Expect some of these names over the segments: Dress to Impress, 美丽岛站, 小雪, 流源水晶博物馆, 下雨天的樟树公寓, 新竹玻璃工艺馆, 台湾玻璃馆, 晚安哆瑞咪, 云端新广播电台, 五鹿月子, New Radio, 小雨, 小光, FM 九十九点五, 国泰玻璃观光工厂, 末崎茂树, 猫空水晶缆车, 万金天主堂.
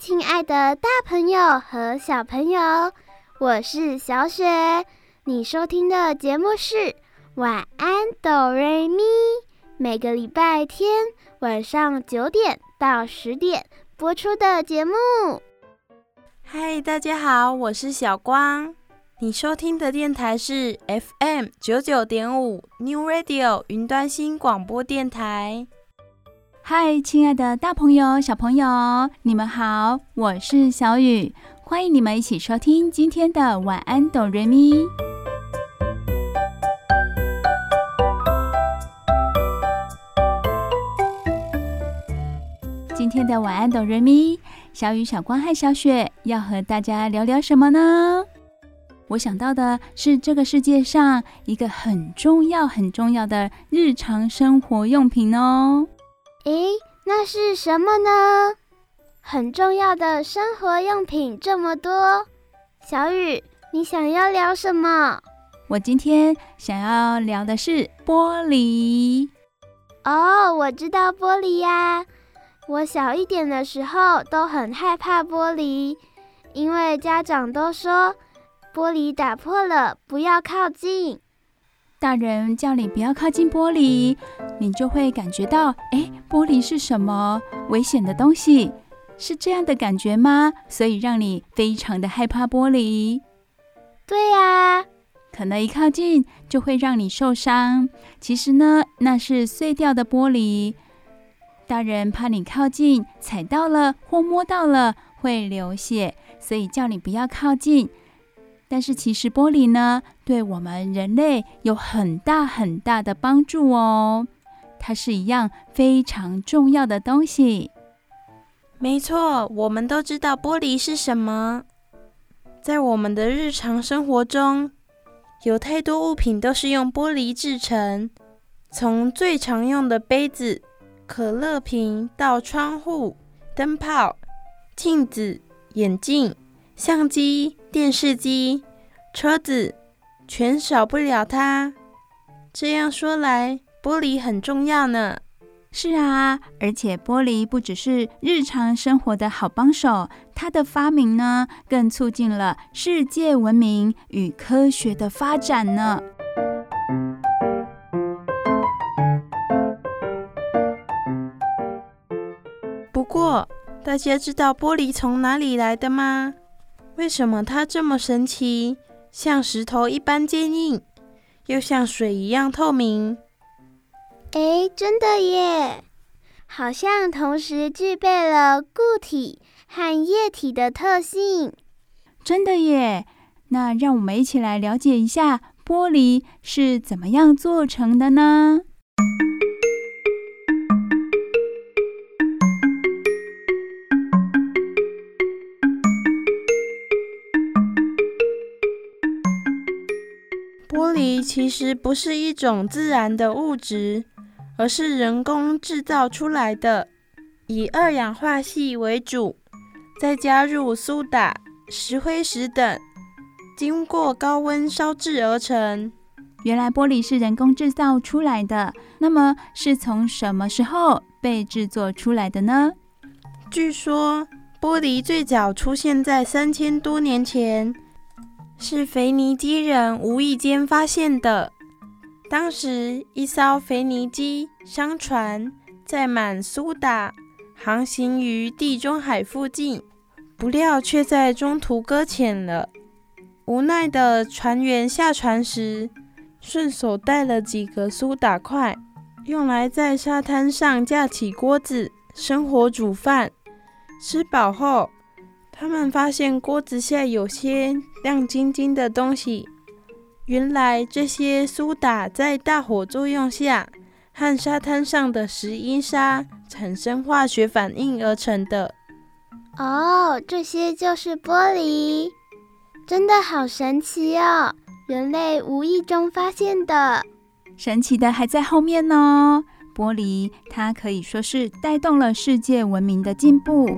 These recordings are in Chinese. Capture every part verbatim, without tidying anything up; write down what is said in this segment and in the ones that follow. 亲爱的大朋友和小朋友，我是小雪，你收听的节目是晚安哆瑞咪，每个礼拜天晚上九点到十点播出的节目。嗨，大家好，我是小光，你收听的电台是 F M 九十九点五 New Radio 云端新广播电台。嗨，亲爱的大朋友小朋友，你们好，我是小雨，欢迎你们一起收听今天的晚安哆瑞咪。今天的晚安哆瑞咪，小雨、小光和小雪要和大家聊聊什么呢？我想到的是这个世界上一个很重要很重要的日常生活用品哦。诶，那是什么呢？很重要的生活用品这么多，小雨，你想要聊什么？我今天想要聊的是玻璃。哦，我知道玻璃呀、啊。我小一点的时候都很害怕玻璃，因为家长都说玻璃打破了，不要靠近。大人叫你不要靠近玻璃，你就会感觉到，哎，玻璃是什么危险的东西？是这样的感觉吗？所以让你非常的害怕玻璃。对呀、啊，可能一靠近就会让你受伤。其实呢，那是碎掉的玻璃。大人怕你靠近，踩到了或摸到了会流血，所以叫你不要靠近。但是其实玻璃呢，对我们人类有很大很大的帮助哦，它是一样非常重要的东西。没错，我们都知道玻璃是什么。在我们的日常生活中，有太多物品都是用玻璃制成，从最常用的杯子、可乐瓶到窗户、灯泡、镜子、眼镜、相机、电视机、车子，全少不了它。这样说来，玻璃很重要呢。是啊，而且玻璃不只是日常生活的好帮手，它的发明呢，更促进了世界文明与科学的发展呢。不过，大家知道玻璃从哪里来的吗？为什么它这么神奇，像石头一般坚硬，又像水一样透明？诶，真的耶！好像同时具备了固体和液体的特性。真的耶！那让我们一起来了解一下玻璃是怎么样做成的呢？玻璃其实不是一种自然的物质，而是人工制造出来的，以二氧化系为主，再加入苏打、石灰石等，经过高温烧制而成。原来玻璃是人工制造出来的，那么是从什么时候被制作出来的呢？据说，玻璃最早出现在三千多年前。是腓尼基人无意间发现的。当时一艘腓尼基商船载满苏打，航行于地中海附近，不料却在中途搁浅了。无奈的船员下船时，顺手带了几个苏打块，用来在沙滩上架起锅子，生火煮饭。吃饱后，他们发现锅子下有些亮晶晶的东西，原来这些苏打在大火作用下和沙滩上的石英砂产生化学反应而成的。哦，这些就是玻璃。真的好神奇哦，人类无意中发现的。神奇的还在后面呢。玻璃它可以说是带动了世界文明的进步。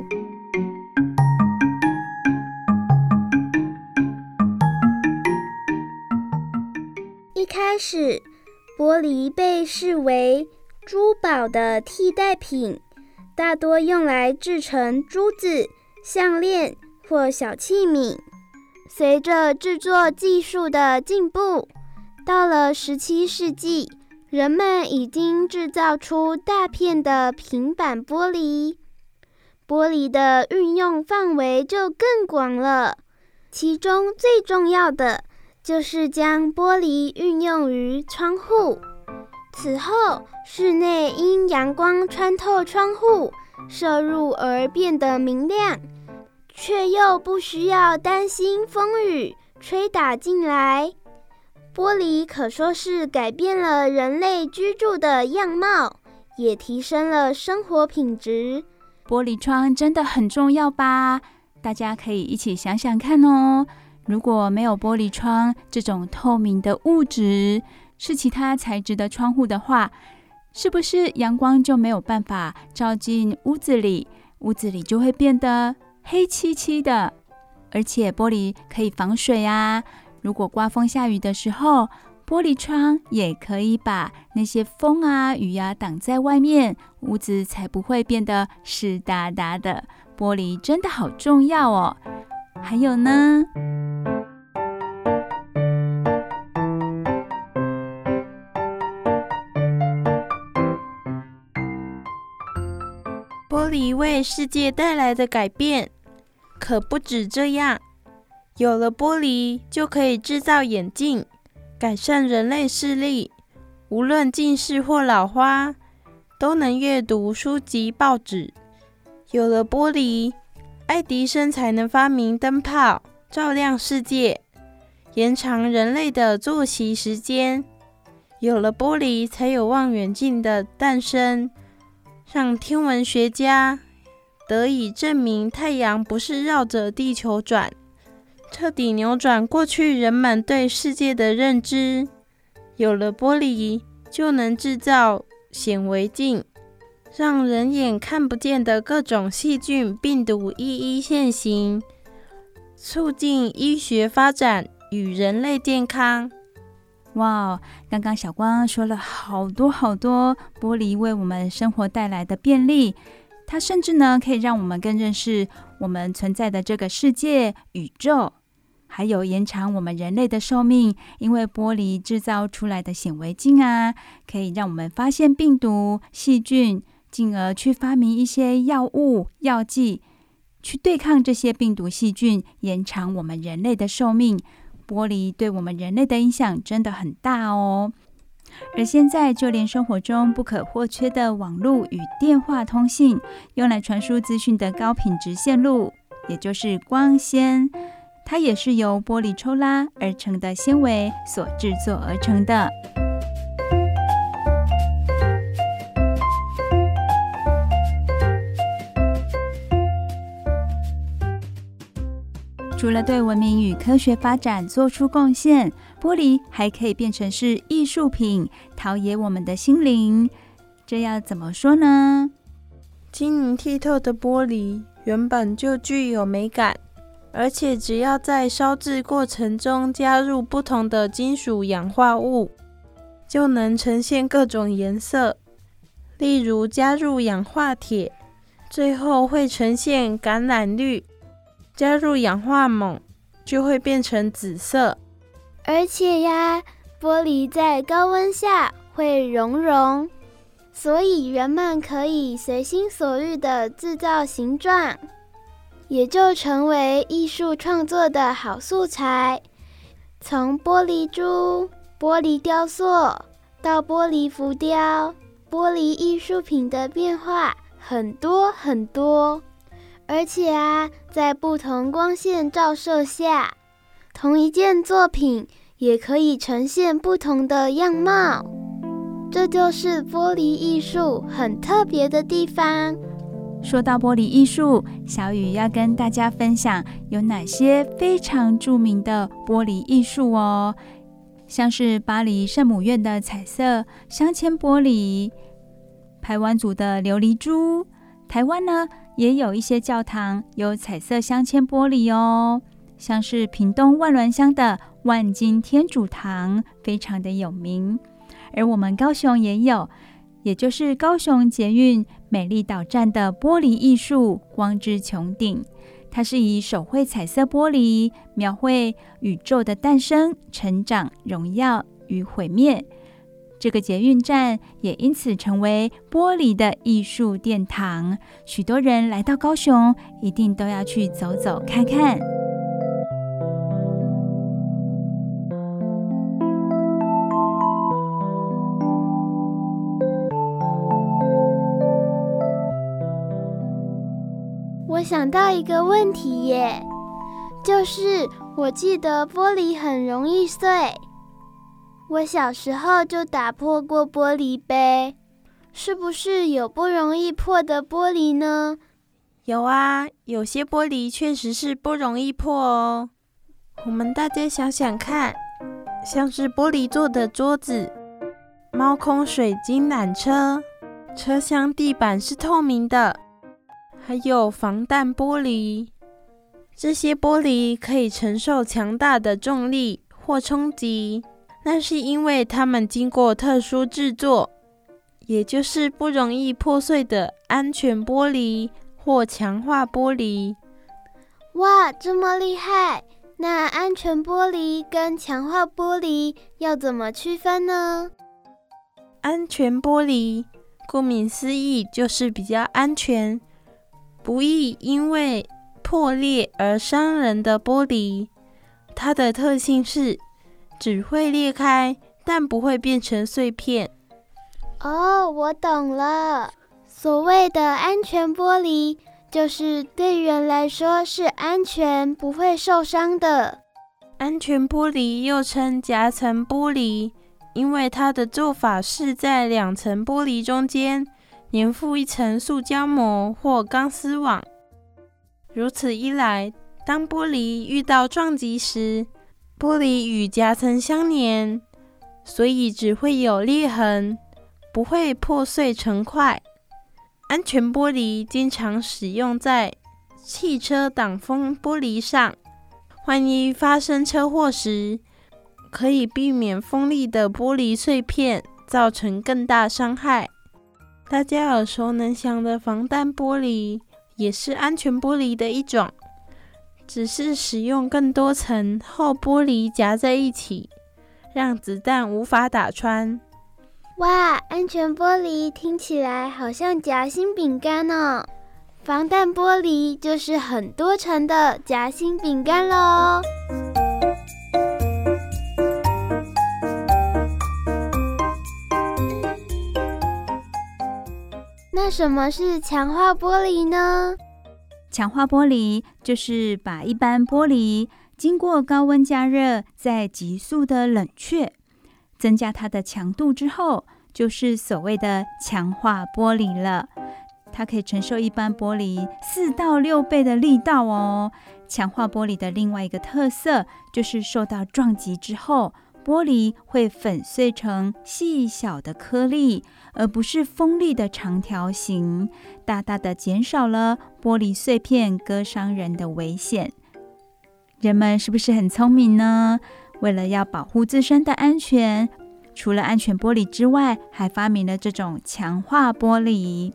一开始，玻璃被视为珠宝的替代品，大多用来制成珠子、项链或小器皿。随着制作技术的进步，到了十七世纪，人们已经制造出大片的平板玻璃。玻璃的运用范围就更广了，其中最重要的就是将玻璃运用于窗户。此后，室内因阳光穿透窗户射入而变得明亮，却又不需要担心风雨吹打进来。玻璃可说是改变了人类居住的样貌，也提升了生活品质。玻璃窗真的很重要吧？大家可以一起想想看哦。如果没有玻璃窗这种透明的物质，是其他材质的窗户的话，是不是阳光就没有办法照进屋子里，屋子里就会变得黑漆漆的。而且玻璃可以防水啊，如果刮风下雨的时候，玻璃窗也可以把那些风啊雨啊挡在外面，屋子才不会变得湿哒哒的。玻璃真的好重要哦。还有呢，玻璃为世界带来的改变可不止这样，有了玻璃就可以制造眼镜，改善人类视力，无论近视或老花都能阅读书籍报纸。有了玻璃，爱迪生才能发明灯泡照亮世界，延长人类的作息时间。有了玻璃才有望远镜的诞生，让天文学家得以证明太阳不是绕着地球转，彻底扭转过去人们对世界的认知。有了玻璃，就能制造显微镜，让人眼看不见的各种细菌、病毒一一现形，促进医学发展与人类健康。哇、wow, 刚刚小光说了好多好多玻璃为我们生活带来的便利，它甚至呢可以让我们更认识我们存在的这个世界、宇宙，还有延长我们人类的寿命，因为玻璃制造出来的显微镜啊，可以让我们发现病毒、细菌，进而去发明一些药物、药剂，去对抗这些病毒细菌，延长我们人类的寿命。玻璃对我们人类的影响真的很大哦。而现在就连生活中不可或缺的网络与电话通信，用来传输资讯的高品质线路，也就是光纤，它也是由玻璃抽拉而成的纤维所制作而成的。除了对文明与科学发展做出贡献，玻璃还可以变成是艺术品，陶冶我们的心灵。这要怎么说呢？晶莹剔透的玻璃原本就具有美感，而且只要在烧制过程中加入不同的金属氧化物，就能呈现各种颜色。例如加入氧化铁，最后会呈现橄榄绿，加入氧化锰就会变成紫色。而且呀，玻璃在高温下会熔融，所以人们可以随心所欲地制造形状，也就成为艺术创作的好素材。从玻璃珠、玻璃雕塑到玻璃浮雕，玻璃艺术品的变化很多很多。而且啊，在不同光线照射下，同一件作品也可以呈现不同的样貌。这就是玻璃艺术很特别的地方。说到玻璃艺术，小雨要跟大家分享有哪些非常著名的玻璃艺术哦，像是巴黎圣母院的彩色镶嵌玻璃，台湾族的琉璃珠，台湾呢也有一些教堂有彩色镶嵌玻璃哦，像是屏东万峦乡的万金天主堂非常的有名，而我们高雄也有，也就是高雄捷运美丽岛站的玻璃艺术光之穹顶，它是以手绘彩色玻璃描绘宇宙的诞生、成长、荣耀与毁灭，这个捷运站也因此成为玻璃的艺术殿堂，许多人来到高雄一定都要去走走看看。我想到一个问题耶，就是我记得玻璃很容易碎，我小时候就打破过玻璃杯，是不是有不容易破的玻璃呢？有啊，有些玻璃确实是不容易破哦。我们大家想想看，像是玻璃做的桌子、猫空水晶缆车、车厢地板是透明的，还有防弹玻璃，这些玻璃可以承受强大的重力或冲击，那是因为它们经过特殊制作，也就是不容易破碎的安全玻璃或强化玻璃。哇，这么厉害！那安全玻璃跟强化玻璃要怎么区分呢？安全玻璃，顾名思义就是比较安全，不易因为破裂而伤人的玻璃，它的特性是只会裂开，但不会变成碎片。哦，我懂了。所谓的安全玻璃，就是对人来说是安全、不会受伤的。安全玻璃又称夹层玻璃，因为它的做法是在两层玻璃中间粘附一层塑胶膜或钢丝网，如此一来，当玻璃遇到撞击时，玻璃与夹层相连，所以只会有裂痕，不会破碎成块。安全玻璃经常使用在汽车挡风玻璃上，万一发生车祸时，可以避免锋利的玻璃碎片造成更大伤害。大家耳熟能详的防弹玻璃也是安全玻璃的一种，只是使用更多层厚玻璃夹在一起，让子弹无法打穿。哇，安全玻璃听起来好像夹心饼干哦！防弹玻璃就是很多层的夹心饼干咯。那什么是强化玻璃呢？强化玻璃就是把一般玻璃经过高温加热，再急速的冷却，增加它的强度之后，就是所谓的强化玻璃了。它可以承受一般玻璃四到六倍的力道哦。强化玻璃的另外一个特色就是受到撞击之后，玻璃会粉碎成细小的颗粒，而不是锋利的长条形，大大的减少了玻璃碎片割伤人的危险。人们是不是很聪明呢？为了要保护自身的安全，除了安全玻璃之外，还发明了这种强化玻璃。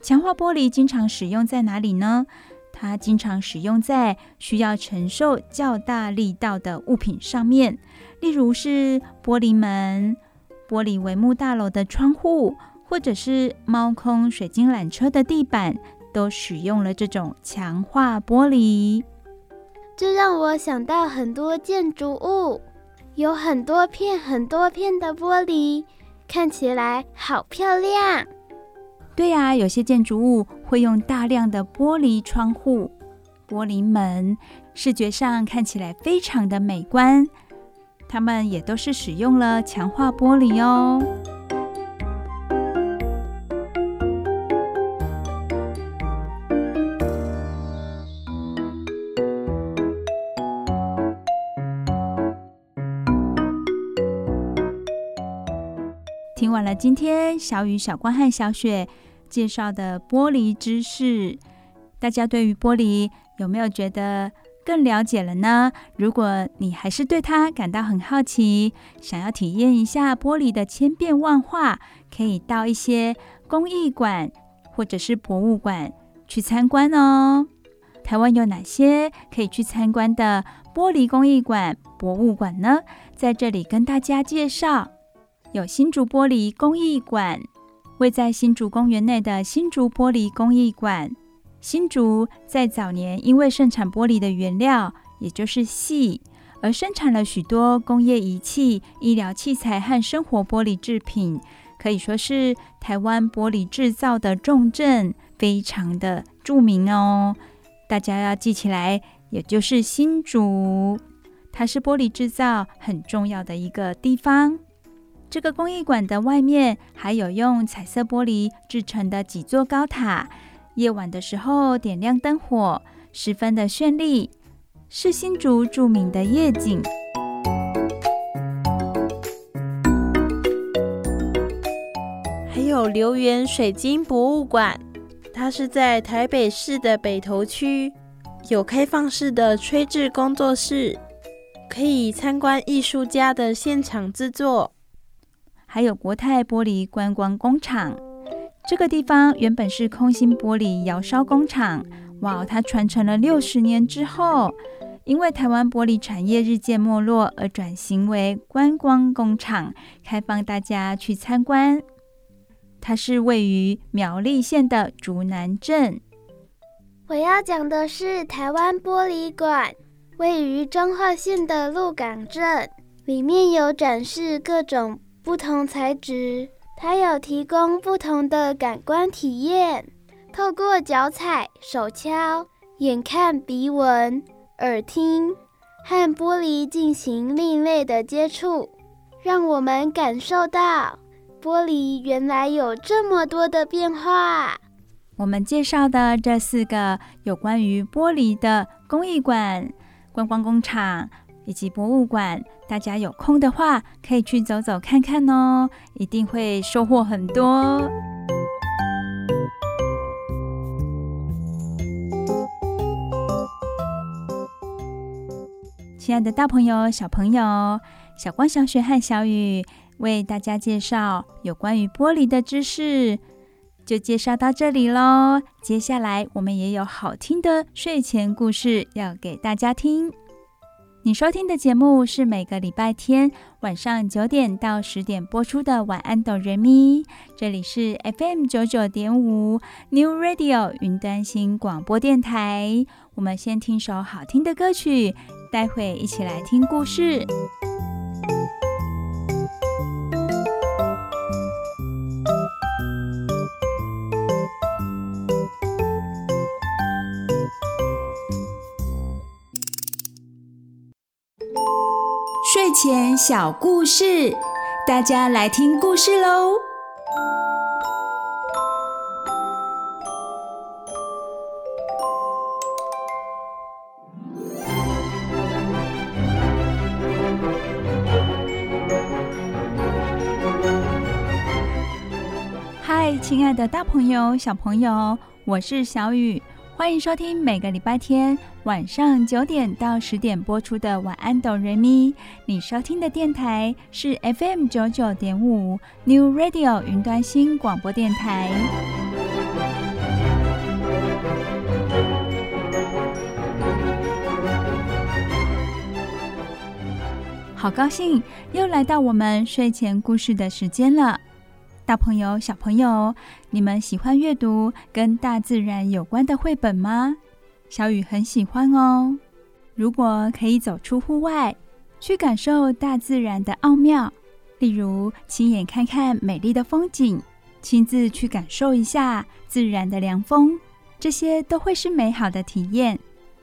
强化玻璃经常使用在哪里呢？它经常使用在需要承受较大力道的物品上面，例如是玻璃门、玻璃帷幕大楼的窗户，或者是猫空水晶缆车的地板，都使用了这种强化玻璃。这让我想到很多建筑物，有很多片很多片的玻璃，看起来好漂亮。对啊，有些建筑物会用大量的玻璃窗户、玻璃门，视觉上看起来非常的美观。它们也都是使用了强化玻璃哦。听完了今天小雨、小光和小雪介绍的玻璃知识，大家对于玻璃有没有觉得更了解了呢？如果你还是对它感到很好奇，想要体验一下玻璃的千变万化，可以到一些工艺馆或者是博物馆去参观哦。台湾有哪些可以去参观的玻璃工艺馆、博物馆呢？在这里跟大家介绍，有新竹玻璃工艺馆，位在新竹公园内的新竹玻璃工艺馆。新竹在早年因为盛产玻璃的原料，也就是矽，而生产了许多工业仪器、医疗器材和生活玻璃制品，可以说是台湾玻璃制造的重镇，非常的著名哦。大家要记起来，也就是新竹，它是玻璃制造很重要的一个地方。这个工艺馆的外面还有用彩色玻璃制成的几座高塔，夜晚的时候点亮灯火，十分的绚丽，是新竹著名的夜景。还有流源水晶博物馆，它是在台北市的北投区，有开放式的吹制工作室，可以参观艺术家的现场制作。还有国泰玻璃观光工厂，这个地方原本是空心玻璃窑烧工厂，哇，它传承了六十年之后，因为台湾玻璃产业日渐没落而转型为观光工厂，开放大家去参观。它是位于苗栗县的竹南镇。我要讲的是台湾玻璃馆，位于彰化县的鹿港镇，里面有展示各种不同材质，它有提供不同的感官体验，透过脚踩、手敲、眼看、鼻闻、耳听和玻璃进行另类的接触，让我们感受到玻璃原来有这么多的变化。我们介绍的这四个有关于玻璃的工艺馆、观光工厂以及博物馆，大家有空的话可以去走走看看哦，一定会收获很多。亲爱的大朋友、小朋友，小光、小雪和小雨为大家介绍有关于玻璃的知识，就介绍到这里咯。接下来我们也有好听的睡前故事要给大家听。你收听的节目是每个礼拜天晚上九点到十点播出的晚安哆瑞咪，这里是 F M 九十九点五 New Radio 云端新广播电台。我们先听首好听的歌曲，待会一起来听故事。睡前小故事，大家来听故事喽。嗨，亲爱的大朋友、小朋友，我是小雨。欢迎收听每个礼拜天晚上九点到十点播出的晚安哆瑞咪。你收听的电台是 F M 九十九点五 New Radio 云端新广播电台。好高兴又来到我们睡前故事的时间了。大朋友、小朋友，你们喜欢阅读跟大自然有关的绘本吗？小雨很喜欢哦。如果可以走出户外，去感受大自然的奥妙，例如亲眼看看美丽的风景，亲自去感受一下自然的凉风，这些都会是美好的体验。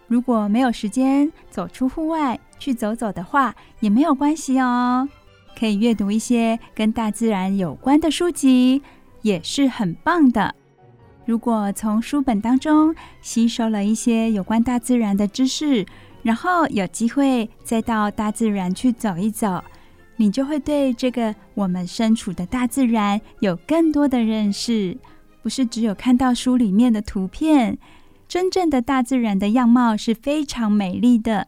如果没有时间走出户外去走走的话，也没有关系哦。可以阅读一些跟大自然有关的书籍，也是很棒的。如果从书本当中吸收了一些有关大自然的知识，然后有机会再到大自然去走一走，你就会对这个我们身处的大自然有更多的认识，不是只有看到书里面的图片，真正的大自然的样貌是非常美丽的。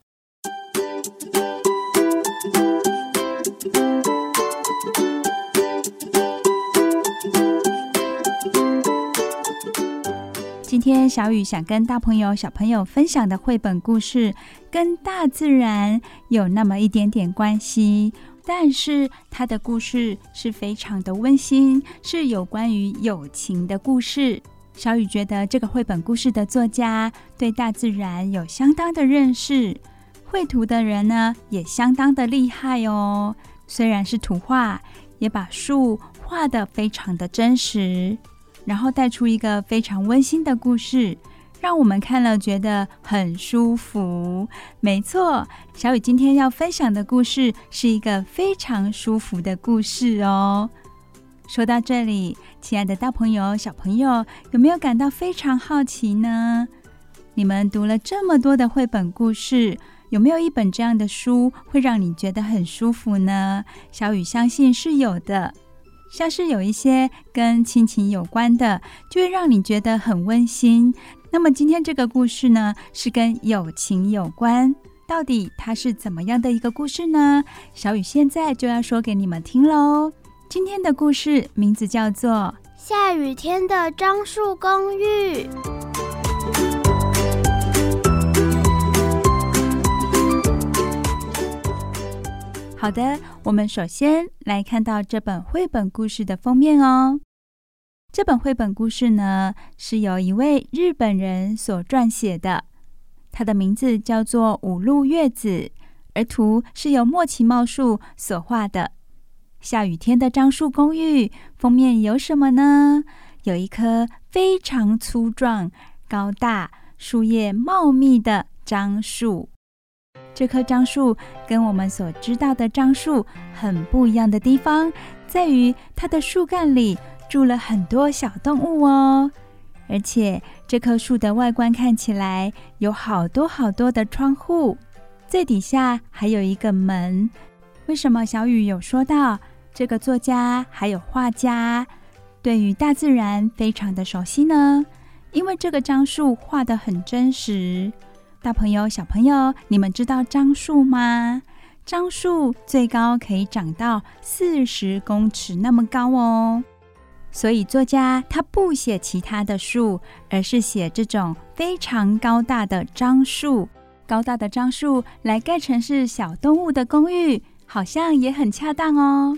今天小雨想跟大朋友小朋友分享的绘本故事跟大自然有那么一点点关系，但是它的故事是非常的温馨，是有关于友情的故事。小雨觉得这个绘本故事的作家对大自然有相当的认识，绘图的人呢也相当的厉害哦，虽然是图画，也把树画得非常的真实，然后带出一个非常温馨的故事，让我们看了觉得很舒服。没错，小雨今天要分享的故事是一个非常舒服的故事哦。说到这里，亲爱的大朋友、小朋友，有没有感到非常好奇呢？你们读了这么多的绘本故事，有没有一本这样的书会让你觉得很舒服呢？小雨相信是有的。像是有一些跟亲情有关的，就会让你觉得很温馨。那么今天这个故事呢，是跟友情有关，到底它是怎么样的一个故事呢？小雨现在就要说给你们听咯。今天的故事名字叫做《下雨天的樟树公寓》。好的，我们首先来看到这本绘本故事的封面哦。这本绘本故事呢，是由一位日本人所撰写的，他的名字叫做五鹿月子，而图是由末崎茂树所画的。下雨天的樟树公寓封面有什么呢？有一棵非常粗壮、高大、树叶茂密的樟树。这棵樟树跟我们所知道的樟树很不一样的地方，在于它的树干里住了很多小动物哦。而且这棵树的外观看起来有好多好多的窗户，最底下还有一个门。为什么小雨有说到这个作家还有画家对于大自然非常的熟悉呢？因为这个樟树画得很真实。大朋友、小朋友，你们知道樟树吗？樟树最高可以长到四十公尺那么高哦。所以作家他不写其他的树，而是写这种非常高大的樟树。高大的樟树来盖成是小动物的公寓，好像也很恰当哦。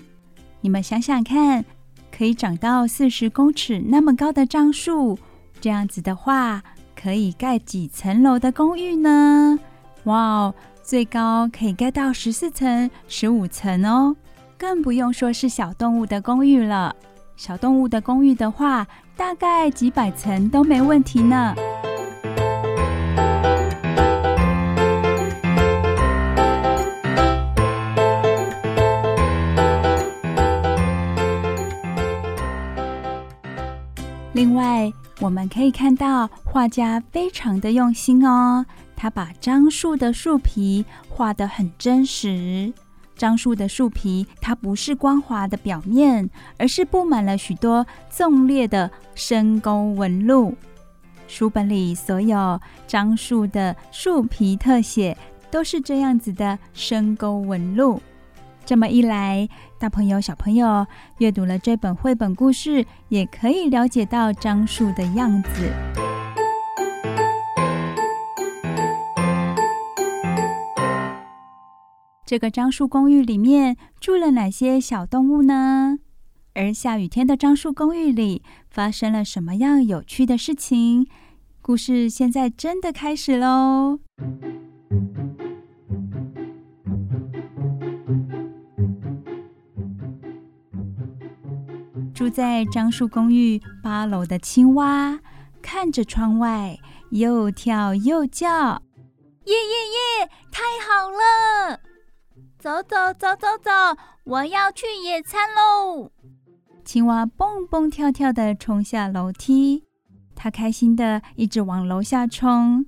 你们想想看，可以长到四十公尺那么高的樟树，这样子的话，可以盖几层楼的公寓呢？哇，最高可以盖到十四层、十五层哦，更不用说是小动物的公寓了。小动物的公寓的话，大概几百层都没问题呢。另外，我们可以看到画家非常的用心哦，他把樟树的树皮画得很真实。樟树的树皮它不是光滑的表面，而是布满了许多纵裂的深沟纹路。书本里所有樟树的树皮特写都是这样子的深沟纹路。这么一来，大朋友、小朋友阅读了这本绘本故事，也可以了解到樟树的样子。这个樟树公寓里面住了哪些小动物呢？而下雨天的樟树公寓里发生了什么样有趣的事情？故事现在真的开始咯。住在樟树公寓八楼的青蛙看着窗外，又跳又叫，耶耶耶，太好了！走走走走走，我要去野餐喽！青蛙蹦蹦跳跳地冲下楼梯，它开心地一直往楼下冲。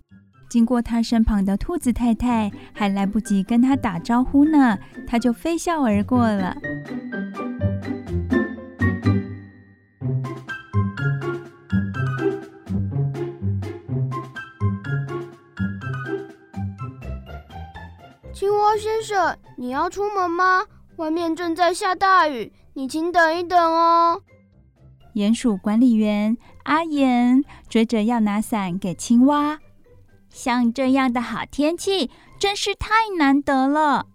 经过他身旁的兔子太太还来不及跟他打招呼呢，他就飞啸而过了。青蛙先生，你要出门吗？外面正在下大雨，你请等一等哦。鼹鼠管理员阿鼹追着要拿伞给青蛙。像这样的好天气真是太难得了。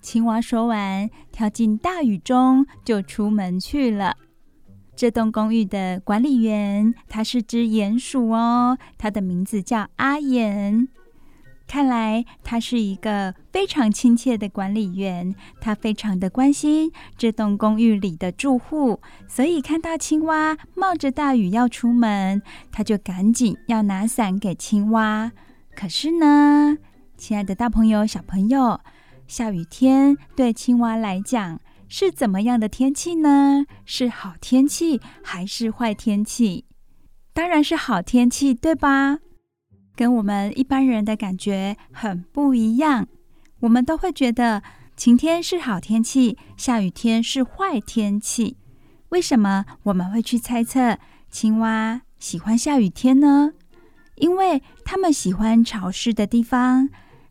青蛙说完，跳进大雨中就出门去了。这栋公寓的管理员，他是只鼹鼠哦，他的名字叫阿鼹。看来他是一个非常亲切的管理员，他非常的关心这栋公寓里的住户，所以看到青蛙冒着大雨要出门，他就赶紧要拿伞给青蛙。可是呢，亲爱的大朋友小朋友，下雨天对青蛙来讲是怎么样的天气呢？是好天气还是坏天气？当然是好天气，对吧？跟我们一般人的感觉很不一样，我们都会觉得晴天是好天气，下雨天是坏天气。为什么我们会去猜测青蛙喜欢下雨天呢？因为它们喜欢潮湿的地方，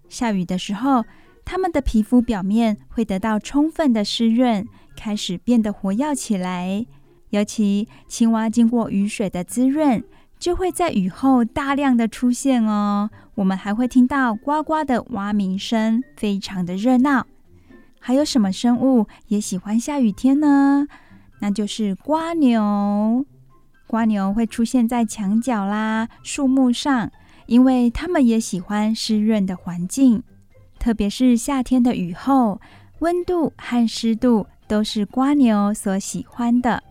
下雨的时候，它们的皮肤表面会得到充分的湿润，开始变得活跃起来。尤其青蛙经过雨水的滋润，就会在雨后大量的出现哦，我们还会听到呱呱的蛙鸣声，非常的热闹。还有什么生物也喜欢下雨天呢？那就是瓜牛。瓜牛会出现在墙角啦、树木上，因为它们也喜欢湿润的环境。特别是夏天的雨后，温度和湿度都是瓜牛所喜欢的。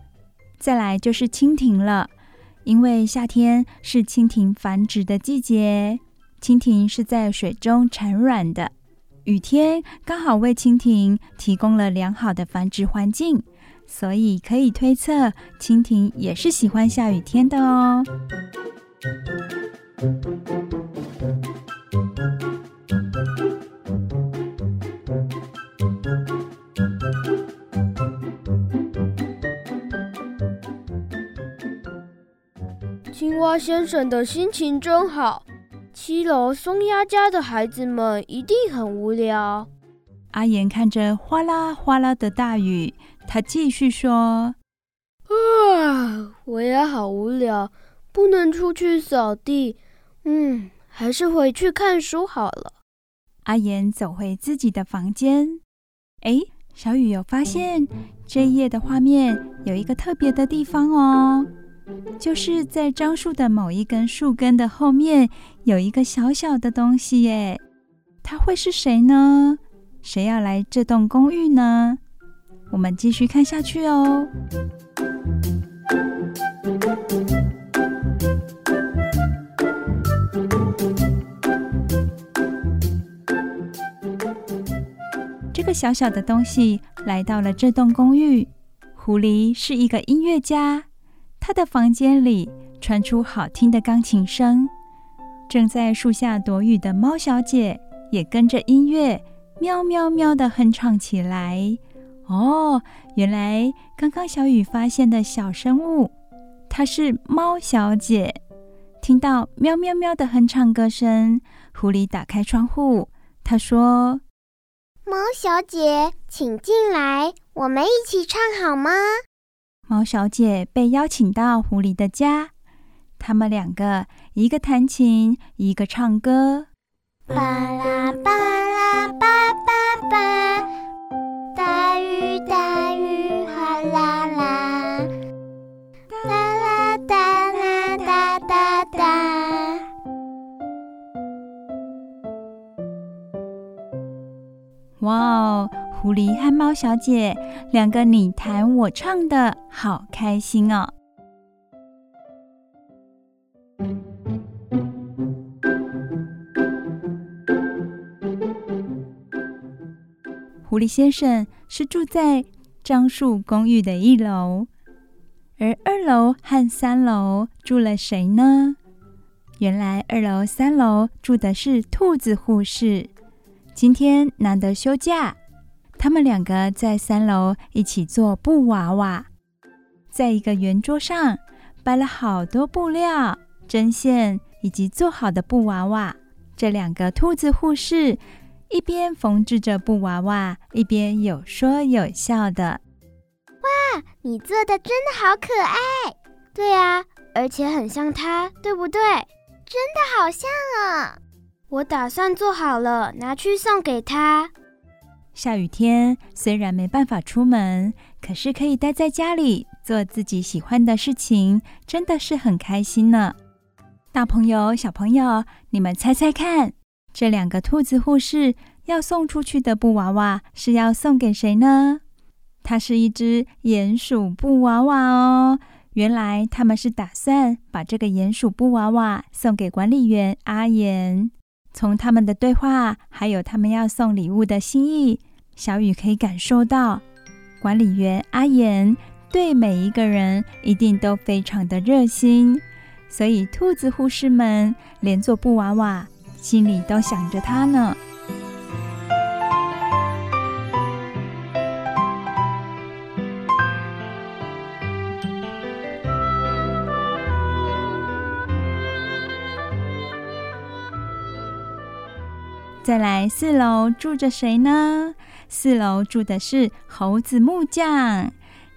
再来就是蜻蜓了。因为夏天是蜻蜓繁殖的季节，蜻蜓是在水中产卵的，雨天刚好为蜻蜓提供了良好的繁殖环境，所以可以推测蜻蜓也是喜欢下雨天的哦。青蛙先生的心情真好，七楼松鸦家的孩子们一定很无聊。阿鼹看着哗啦哗啦的大雨，他继续说：啊，我也好无聊，不能出去扫地，嗯，还是回去看书好了。阿鼹走回自己的房间。哎，小雨有发现这一页的画面有一个特别的地方哦，就是在樟树的某一根树根的后面有一个小小的东西耶，它会是谁呢？谁要来这栋公寓呢？我们继续看下去哦。这个小小的东西来到了这栋公寓，狐狸是一个音乐家，他的房间里传出好听的钢琴声，正在树下躲雨的猫小姐也跟着音乐喵喵喵地哼唱起来。哦，原来刚刚小雨发现的小生物，它是猫小姐。听到喵喵喵的哼唱歌声，狐狸打开窗户，她说：猫小姐，请进来，我们一起唱好吗？猫小姐被邀请到狐狸的家，他们两个一个弹琴，一个唱歌。巴拉巴拉巴巴巴，大雨大雨哗啦啦，哒啦哒啦哒哒哒。哇哦！狐狸和猫小姐两个你弹我唱的好开心哦。狐狸先生是住在樟树公寓的一楼，而二楼和三楼住了谁呢？原来二楼三楼住的是兔子护士，今天难得休假，他们两个在三楼一起做布娃娃，在一个圆桌上摆了好多布料、针线以及做好的布娃娃。这两个兔子护士一边缝制着布娃娃，一边有说有笑的。哇，你做的真的好可爱！对啊，而且很像它，对不对？真的好像啊！我打算做好了，拿去送给他。下雨天虽然没办法出门，可是可以待在家里做自己喜欢的事情，真的是很开心呢。大朋友小朋友，你们猜猜看，这两个兔子护士要送出去的布娃娃是要送给谁呢？它是一只鼹鼠布娃娃哦。原来他们是打算把这个鼹鼠布娃娃送给管理员阿鼹。从他们的对话还有他们要送礼物的心意，小雨可以感受到管理员阿鼹对每一个人一定都非常的热心，所以兔子护士们连做布娃娃心里都想着他呢。再来，四楼住着谁呢？四楼住的是猴子木匠，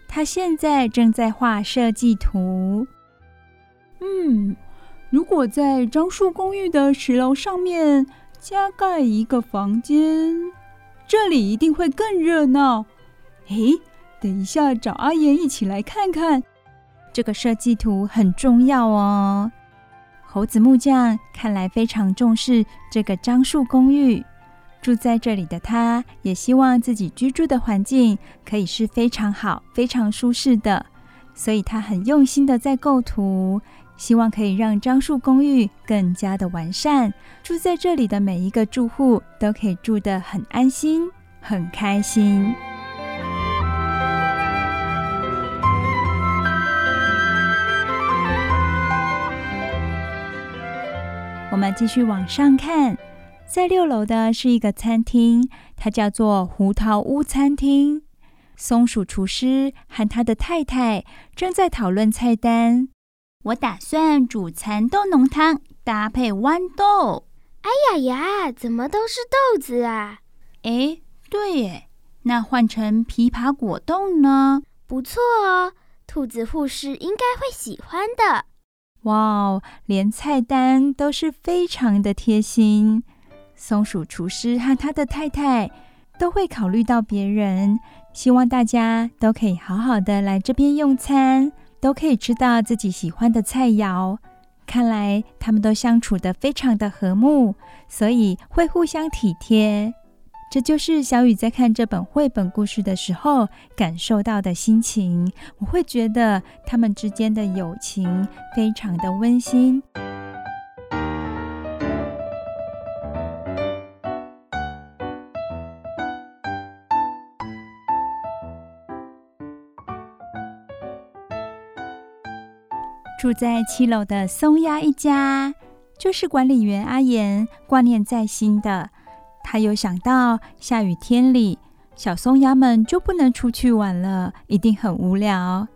他现在正在画设计图。嗯，如果在樟树公寓的十楼上面加盖一个房间，这里一定会更热闹。诶，等一下找阿鼹一起来看看，这个设计图很重要哦。猴子木匠看来非常重视这个樟树公寓，住在这里的他也希望自己居住的环境可以是非常好、非常舒适的，所以他很用心的在构图，希望可以让樟树公寓更加的完善，住在这里的每一个住户都可以住得很安心、很开心。我们继续往上看，在六楼的是一个餐厅，它叫做胡桃屋餐厅。松鼠厨师和他的太太正在讨论菜单。我打算煮蚕豆浓汤，搭配豌豆。哎呀呀，怎么都是豆子啊？哎，对耶，那换成枇杷果冻呢？不错哦，兔子护士应该会喜欢的。哇、wow, 连菜单都是非常的贴心，松鼠厨师和他的太太都会考虑到别人，希望大家都可以好好的来这边用餐，都可以吃到自己喜欢的菜肴。看来他们都相处得非常的和睦，所以会互相体贴。这就是小雨在看这本绘本故事的时候感受到的心情，我会觉得他们之间的友情非常的温馨。住在七楼的松鸦一家，就是管理员阿鼹挂念在心的。他有想到下雨天里小松鸦们就不能出去玩了，一定很无聊。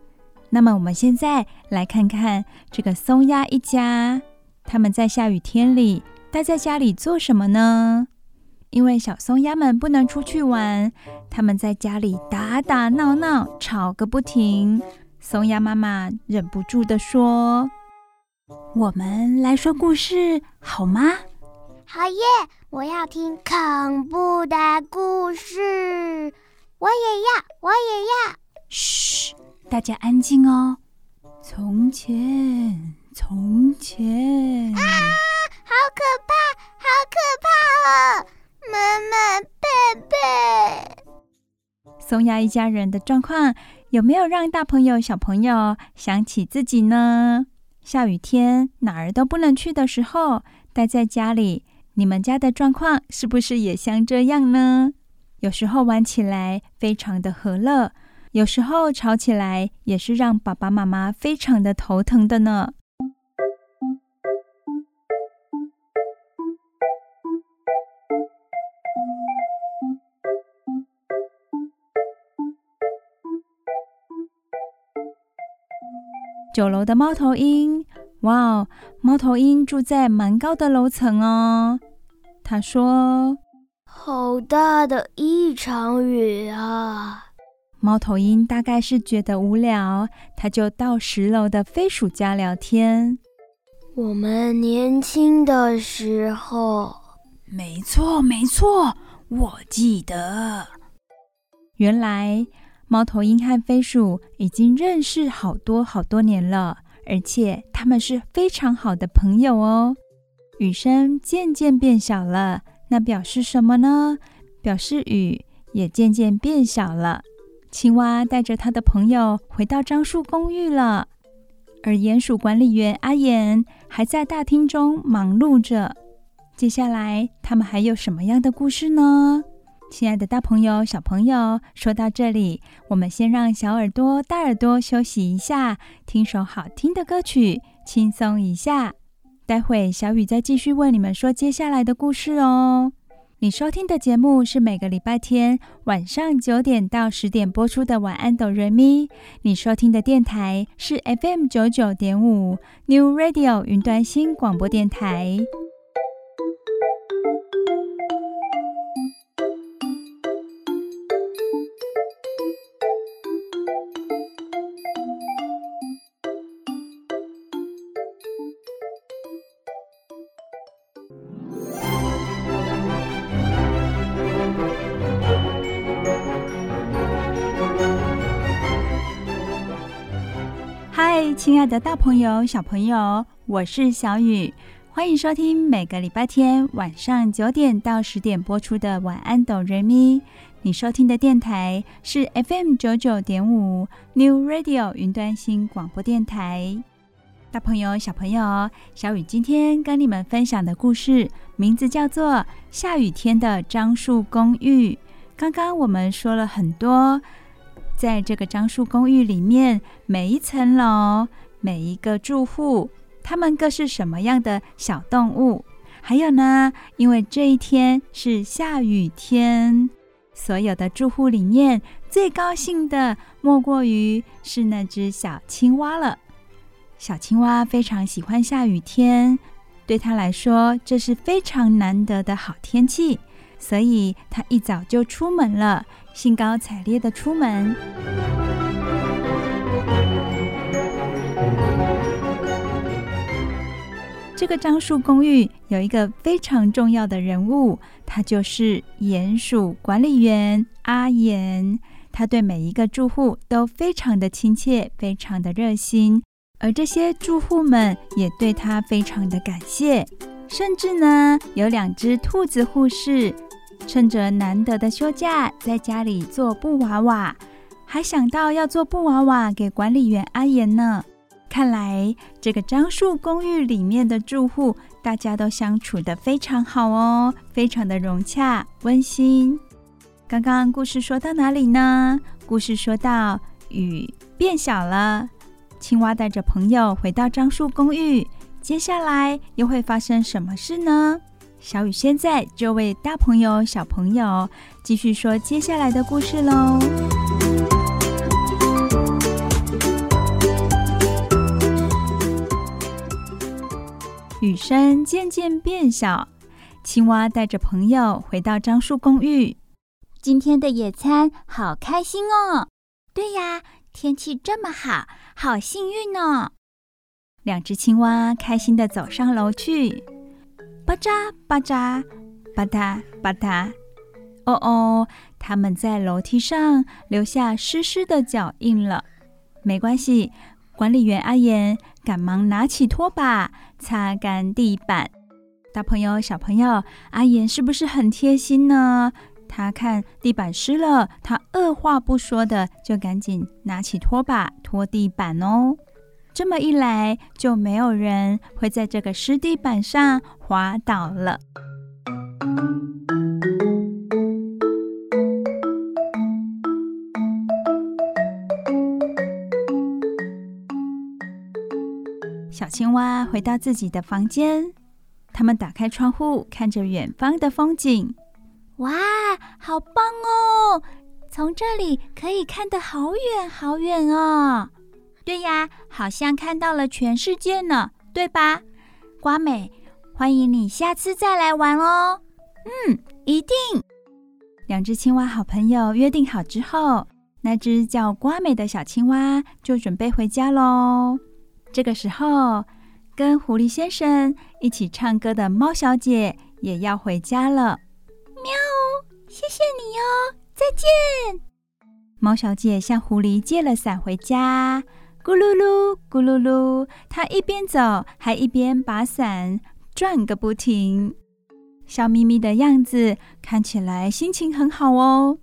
那么我们现在来看看这个松鸦一家，他们在下雨天里待在家里做什么呢？因为小松鸦们不能出去玩，他们在家里打打闹闹，吵个不停。松鸦妈妈忍不住地说，我们来说故事好吗？好耶，我要听恐怖的故事。我也要，我也要。嘘，大家安静哦。从前，从前。啊，好可怕，好可怕哦！妈妈，贝贝。松鸦一家人的状况有没有让大朋友、小朋友想起自己呢？下雨天哪儿都不能去的时候，待在家里。你们家的状况是不是也像这样呢？有时候玩起来非常的和乐，有时候吵起来也是让爸爸妈妈非常的头疼的呢。九楼的猫头鹰，哇哦，猫头鹰住在蛮高的楼层哦。他说，好大的一场雨啊。猫头鹰大概是觉得无聊，他就到十楼的飞鼠家聊天。我们年轻的时候，没错没错，我记得。原来猫头鹰和飞鼠已经认识好多好多年了，而且他们是非常好的朋友哦。雨声渐渐变小了，那表示什么呢？表示雨也渐渐变小了。青蛙带着他的朋友回到樟树公寓了，而鼹鼠管理员阿鼹还在大厅中忙碌着。接下来他们还有什么样的故事呢？亲爱的大朋友小朋友，说到这里，我们先让小耳朵大耳朵休息一下，听首好听的歌曲轻松一下，待会小雨再继续为你们说接下来的故事哦。你收听的节目是每个礼拜天晚上九点到十点播出的晚安哆瑞咪，你收听的电台是 F M 九十九点五 New Radio 云端新广播电台。亲爱的大朋友小朋友，我是小雨，欢迎收听每个礼拜天晚上九点到十点播出的晚安哆瑞咪，你收听的电台是 F M 九十九点五 New Radio 云端新广播电台。大朋友小朋友，小雨今天跟你们分享的故事名字叫做下雨天的樟树公寓。刚刚我们说了很多，在这个樟树公寓里面，每一层楼每一个住户，他们各是什么样的小动物，还有呢，因为这一天是下雨天，所有的住户里面最高兴的莫过于是那只小青蛙了。小青蛙非常喜欢下雨天，对它来说这是非常难得的好天气，所以它一早就出门了，兴高采烈的出门。这个樟树公寓有一个非常重要的人物，他就是鼹鼠管理员阿鼹。他对每一个住户都非常的亲切，非常的热心，而这些住户们也对他非常的感谢。甚至呢，有两只兔子护士趁着难得的休假，在家里做布娃娃，还想到要做布娃娃给管理员阿鼹呢。看来这个樟树公寓里面的住户，大家都相处得非常好哦，非常的融洽温馨。刚刚故事说到哪里呢？故事说到雨变小了，青蛙带着朋友回到樟树公寓，接下来又会发生什么事呢？小雨现在就为大朋友小朋友继续说接下来的故事咯。雨声渐渐变小，青蛙带着朋友回到樟树公寓。今天的野餐好开心哦！对呀，天气这么好，好幸运哦！两只青蛙开心地走上楼去。巴扎巴扎巴达巴达，哦哦，他们在楼梯上留下湿湿的脚印了。没关系，管理员阿鼹赶忙拿起拖把擦干地板。大朋友小朋友，阿鼹是不是很贴心呢？他看地板湿了，他二话不说的就赶紧拿起拖把拖地板哦。这么一来，就没有人会在这个湿地板上滑倒了。小青蛙回到自己的房间，他们打开窗户，看着远方的风景。哇，好棒哦！从这里可以看得好远好远哦。对呀，好像看到了全世界呢，对吧？瓜美，欢迎你下次再来玩哦。嗯，一定。两只青蛙好朋友约定好之后，那只叫瓜美的小青蛙就准备回家咯。这个时候，跟狐狸先生一起唱歌的猫小姐也要回家了。喵，谢谢你哦，再见。猫小姐向狐狸借了伞回家，咕噜噜咕噜噜，她一边走还一边把伞转个不停，笑眯眯的样子看起来心情很好哦。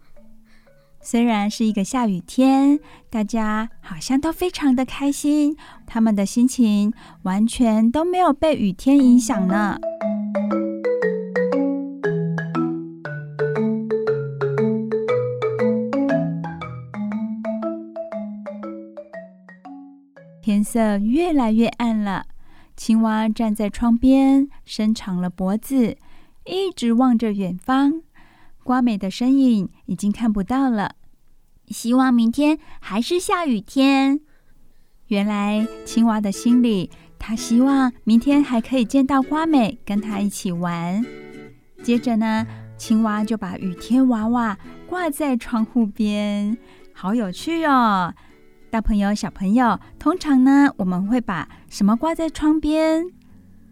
虽然是一个下雨天，大家好像都非常的开心，他们的心情完全都没有被雨天影响呢。天色越来越暗了，青蛙站在窗边，伸长了脖子，一直望着远方。瓜美的身影已经看不到了，希望明天还是下雨天。原来青蛙的心里，他希望明天还可以见到瓜美，跟他一起玩。接着呢，青蛙就把雨天娃娃挂在窗户边，好有趣哦！大朋友、小朋友，通常呢，我们会把什么挂在窗边？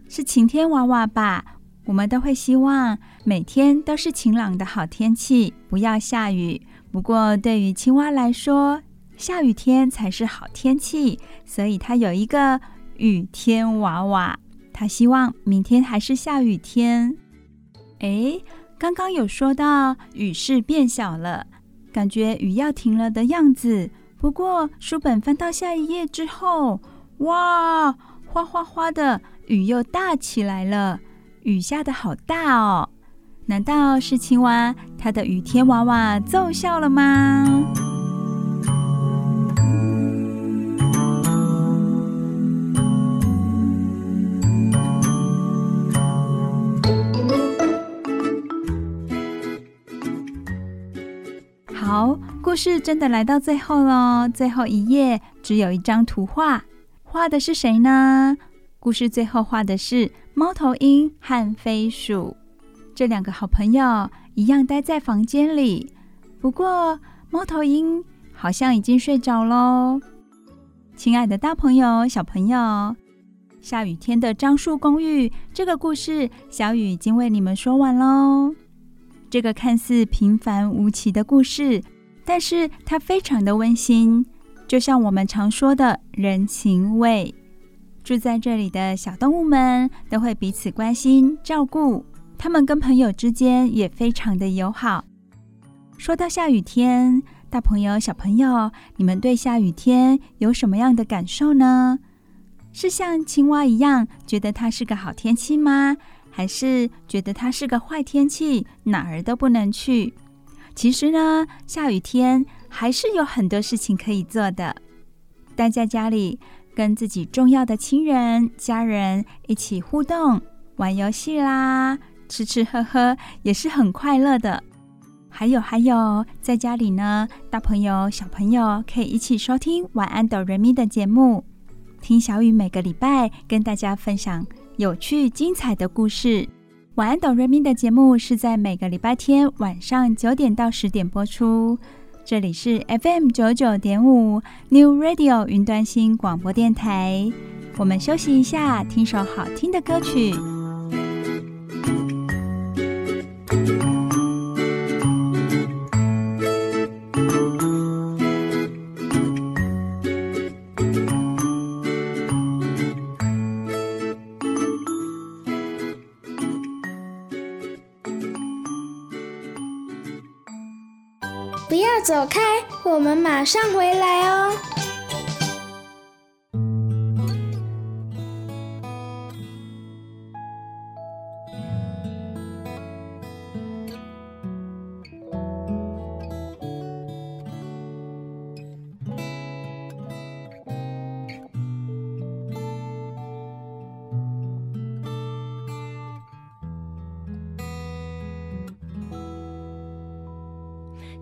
是晴天娃娃吧？我们都会希望每天都是晴朗的好天气，不要下雨。不过对于青蛙来说，下雨天才是好天气，所以它有一个雨天娃娃，它希望明天还是下雨天。诶，刚刚有说到雨势变小了，感觉雨要停了的样子。不过书本翻到下一页之后，哇，哗哗哗的雨又大起来了，雨下得好大哦，难道是青蛙它的雨天娃娃奏效了吗？好，故事真的来到最后了，最后一页只有一张图画，画的是谁呢？故事最后画的是猫头鹰和飞鼠，这两个好朋友一样待在房间里，不过猫头鹰好像已经睡着咯。亲爱的大朋友、小朋友，下雨天的樟树公寓这个故事，小雨已经为你们说完咯。这个看似平凡无奇的故事，但是它非常的温馨，就像我们常说的人情味。住在这里的小动物们都会彼此关心照顾，他们跟朋友之间也非常的友好。说到下雨天，大朋友、小朋友，你们对下雨天有什么样的感受呢？是像青蛙一样觉得它是个好天气吗？还是觉得它是个坏天气，哪儿都不能去？其实呢，下雨天还是有很多事情可以做的。待在家里跟自己重要的亲人、家人一起互动，玩游戏啦，吃吃喝喝也是很快乐的。还有还有，在家里呢，大朋友、小朋友可以一起收听《晚安哆瑞咪》的节目，听小雨每个礼拜跟大家分享有趣精彩的故事。《晚安哆瑞咪》的节目是在每个礼拜天晚上九点到十点播出。这里是 F M 九十九点五 New Radio 云端新广播电台，我们休息一下，听首好听的歌曲。走开，我们马上回来哦。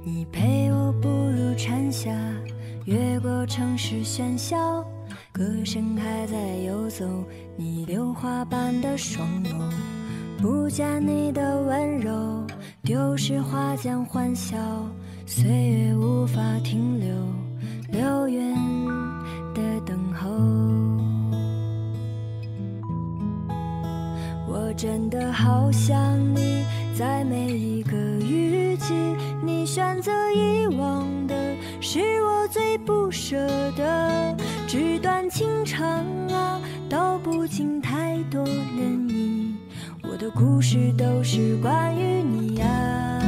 你陪我步入蝉夏，越过城市喧嚣，歌声还在游走，你榴花般的双眸，不加你的温柔，丢失花间欢笑，岁月无法停留，流云的等候。我真的好想你，在每一个雨季，你选择遗忘的是我最不舍的，纸短情长啊，道不尽太多涟漪，我的故事都是关于你啊。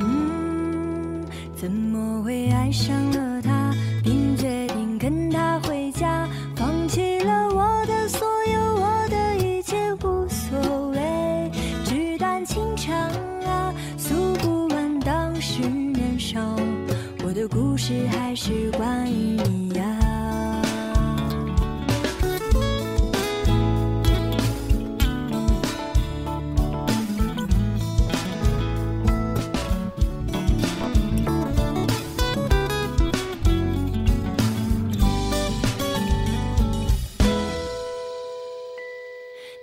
嗯，怎么会爱上了他，并决定跟他回家，放弃了我的所有，我的一切无所谓，纸短情长啊，诉不完当时年少，我的故事还是关于你啊。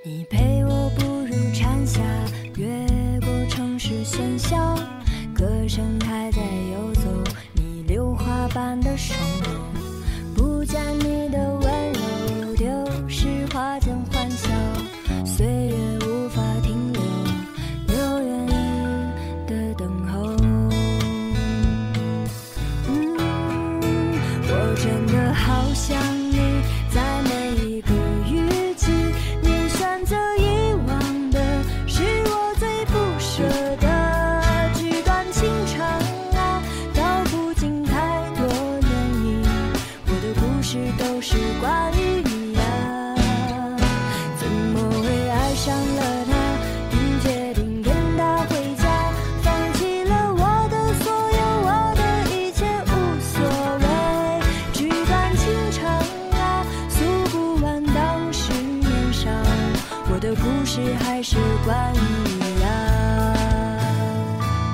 你陪我步入蝉夏，越过城市喧嚣，歌声还在游走，你榴花般的双眸，不加你的温柔，丢失花间欢笑，岁月无法停留，流云的等候。嗯，我真的好想你，在每一个雨季，你选择遗忘的是我最不舍的，纸短情长啊，道不尽太多涟漪，我的故事都是关于你啊。怎么会爱上了他，并决定跟他回家，放弃了我的所有，我的一切无所谓，纸短情长啊，诉不完当时年少，我的故事还是关于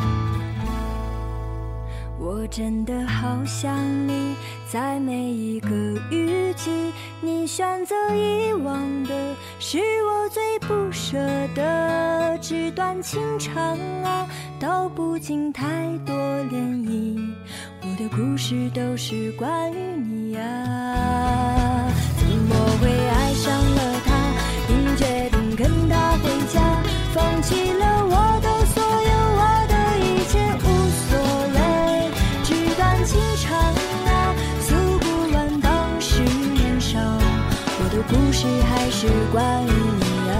你啊。我真的好想你，在每一个雨季，你选择遗忘的是我最不舍的，纸短情长啊，道不尽太多涟漪，我的故事都是关于你啊。怎么会爱上了他，并决定跟他回家，放弃了我的所有，我的一切无所谓，纸短情长啊，诉不完当时年少，我的故事还是关于你啊，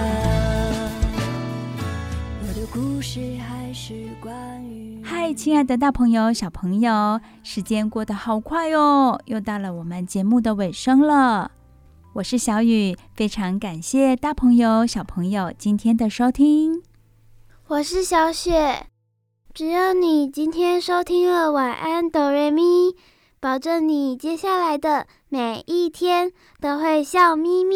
我的故事还是关于。嗨，亲爱的大朋友小朋友，时间过得好快哦，又到了我们节目的尾声了。我是小雨，非常感谢大朋友小朋友今天的收听。我是小雪，只要你今天收听了晚安哆瑞咪，保证你接下来的每一天都会笑咪咪。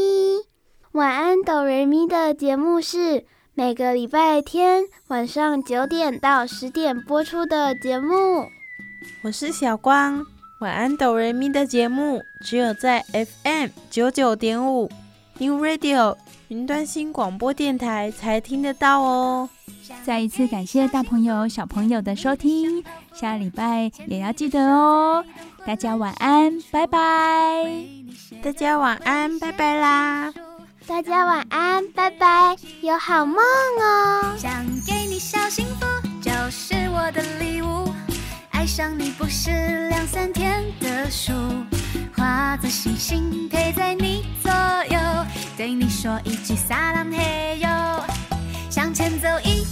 晚安哆瑞咪的节目是每个礼拜天晚上九点到十点播出的节目。我是小光，晚安哆瑞咪的节目只有在 F M 九十九点五 New Radio 云端新广播电台才听得到哦。再一次感谢大朋友小朋友的收听，下礼拜也要记得哦。大家晚安，拜拜。大家晚安，拜拜啦。大家晚安，拜拜，有好梦哦。想给你小幸福，就是我的礼物，爱上你不是两三天的数，花子星星陪在你左右，对你说一句撒浪嘿哟，向前走一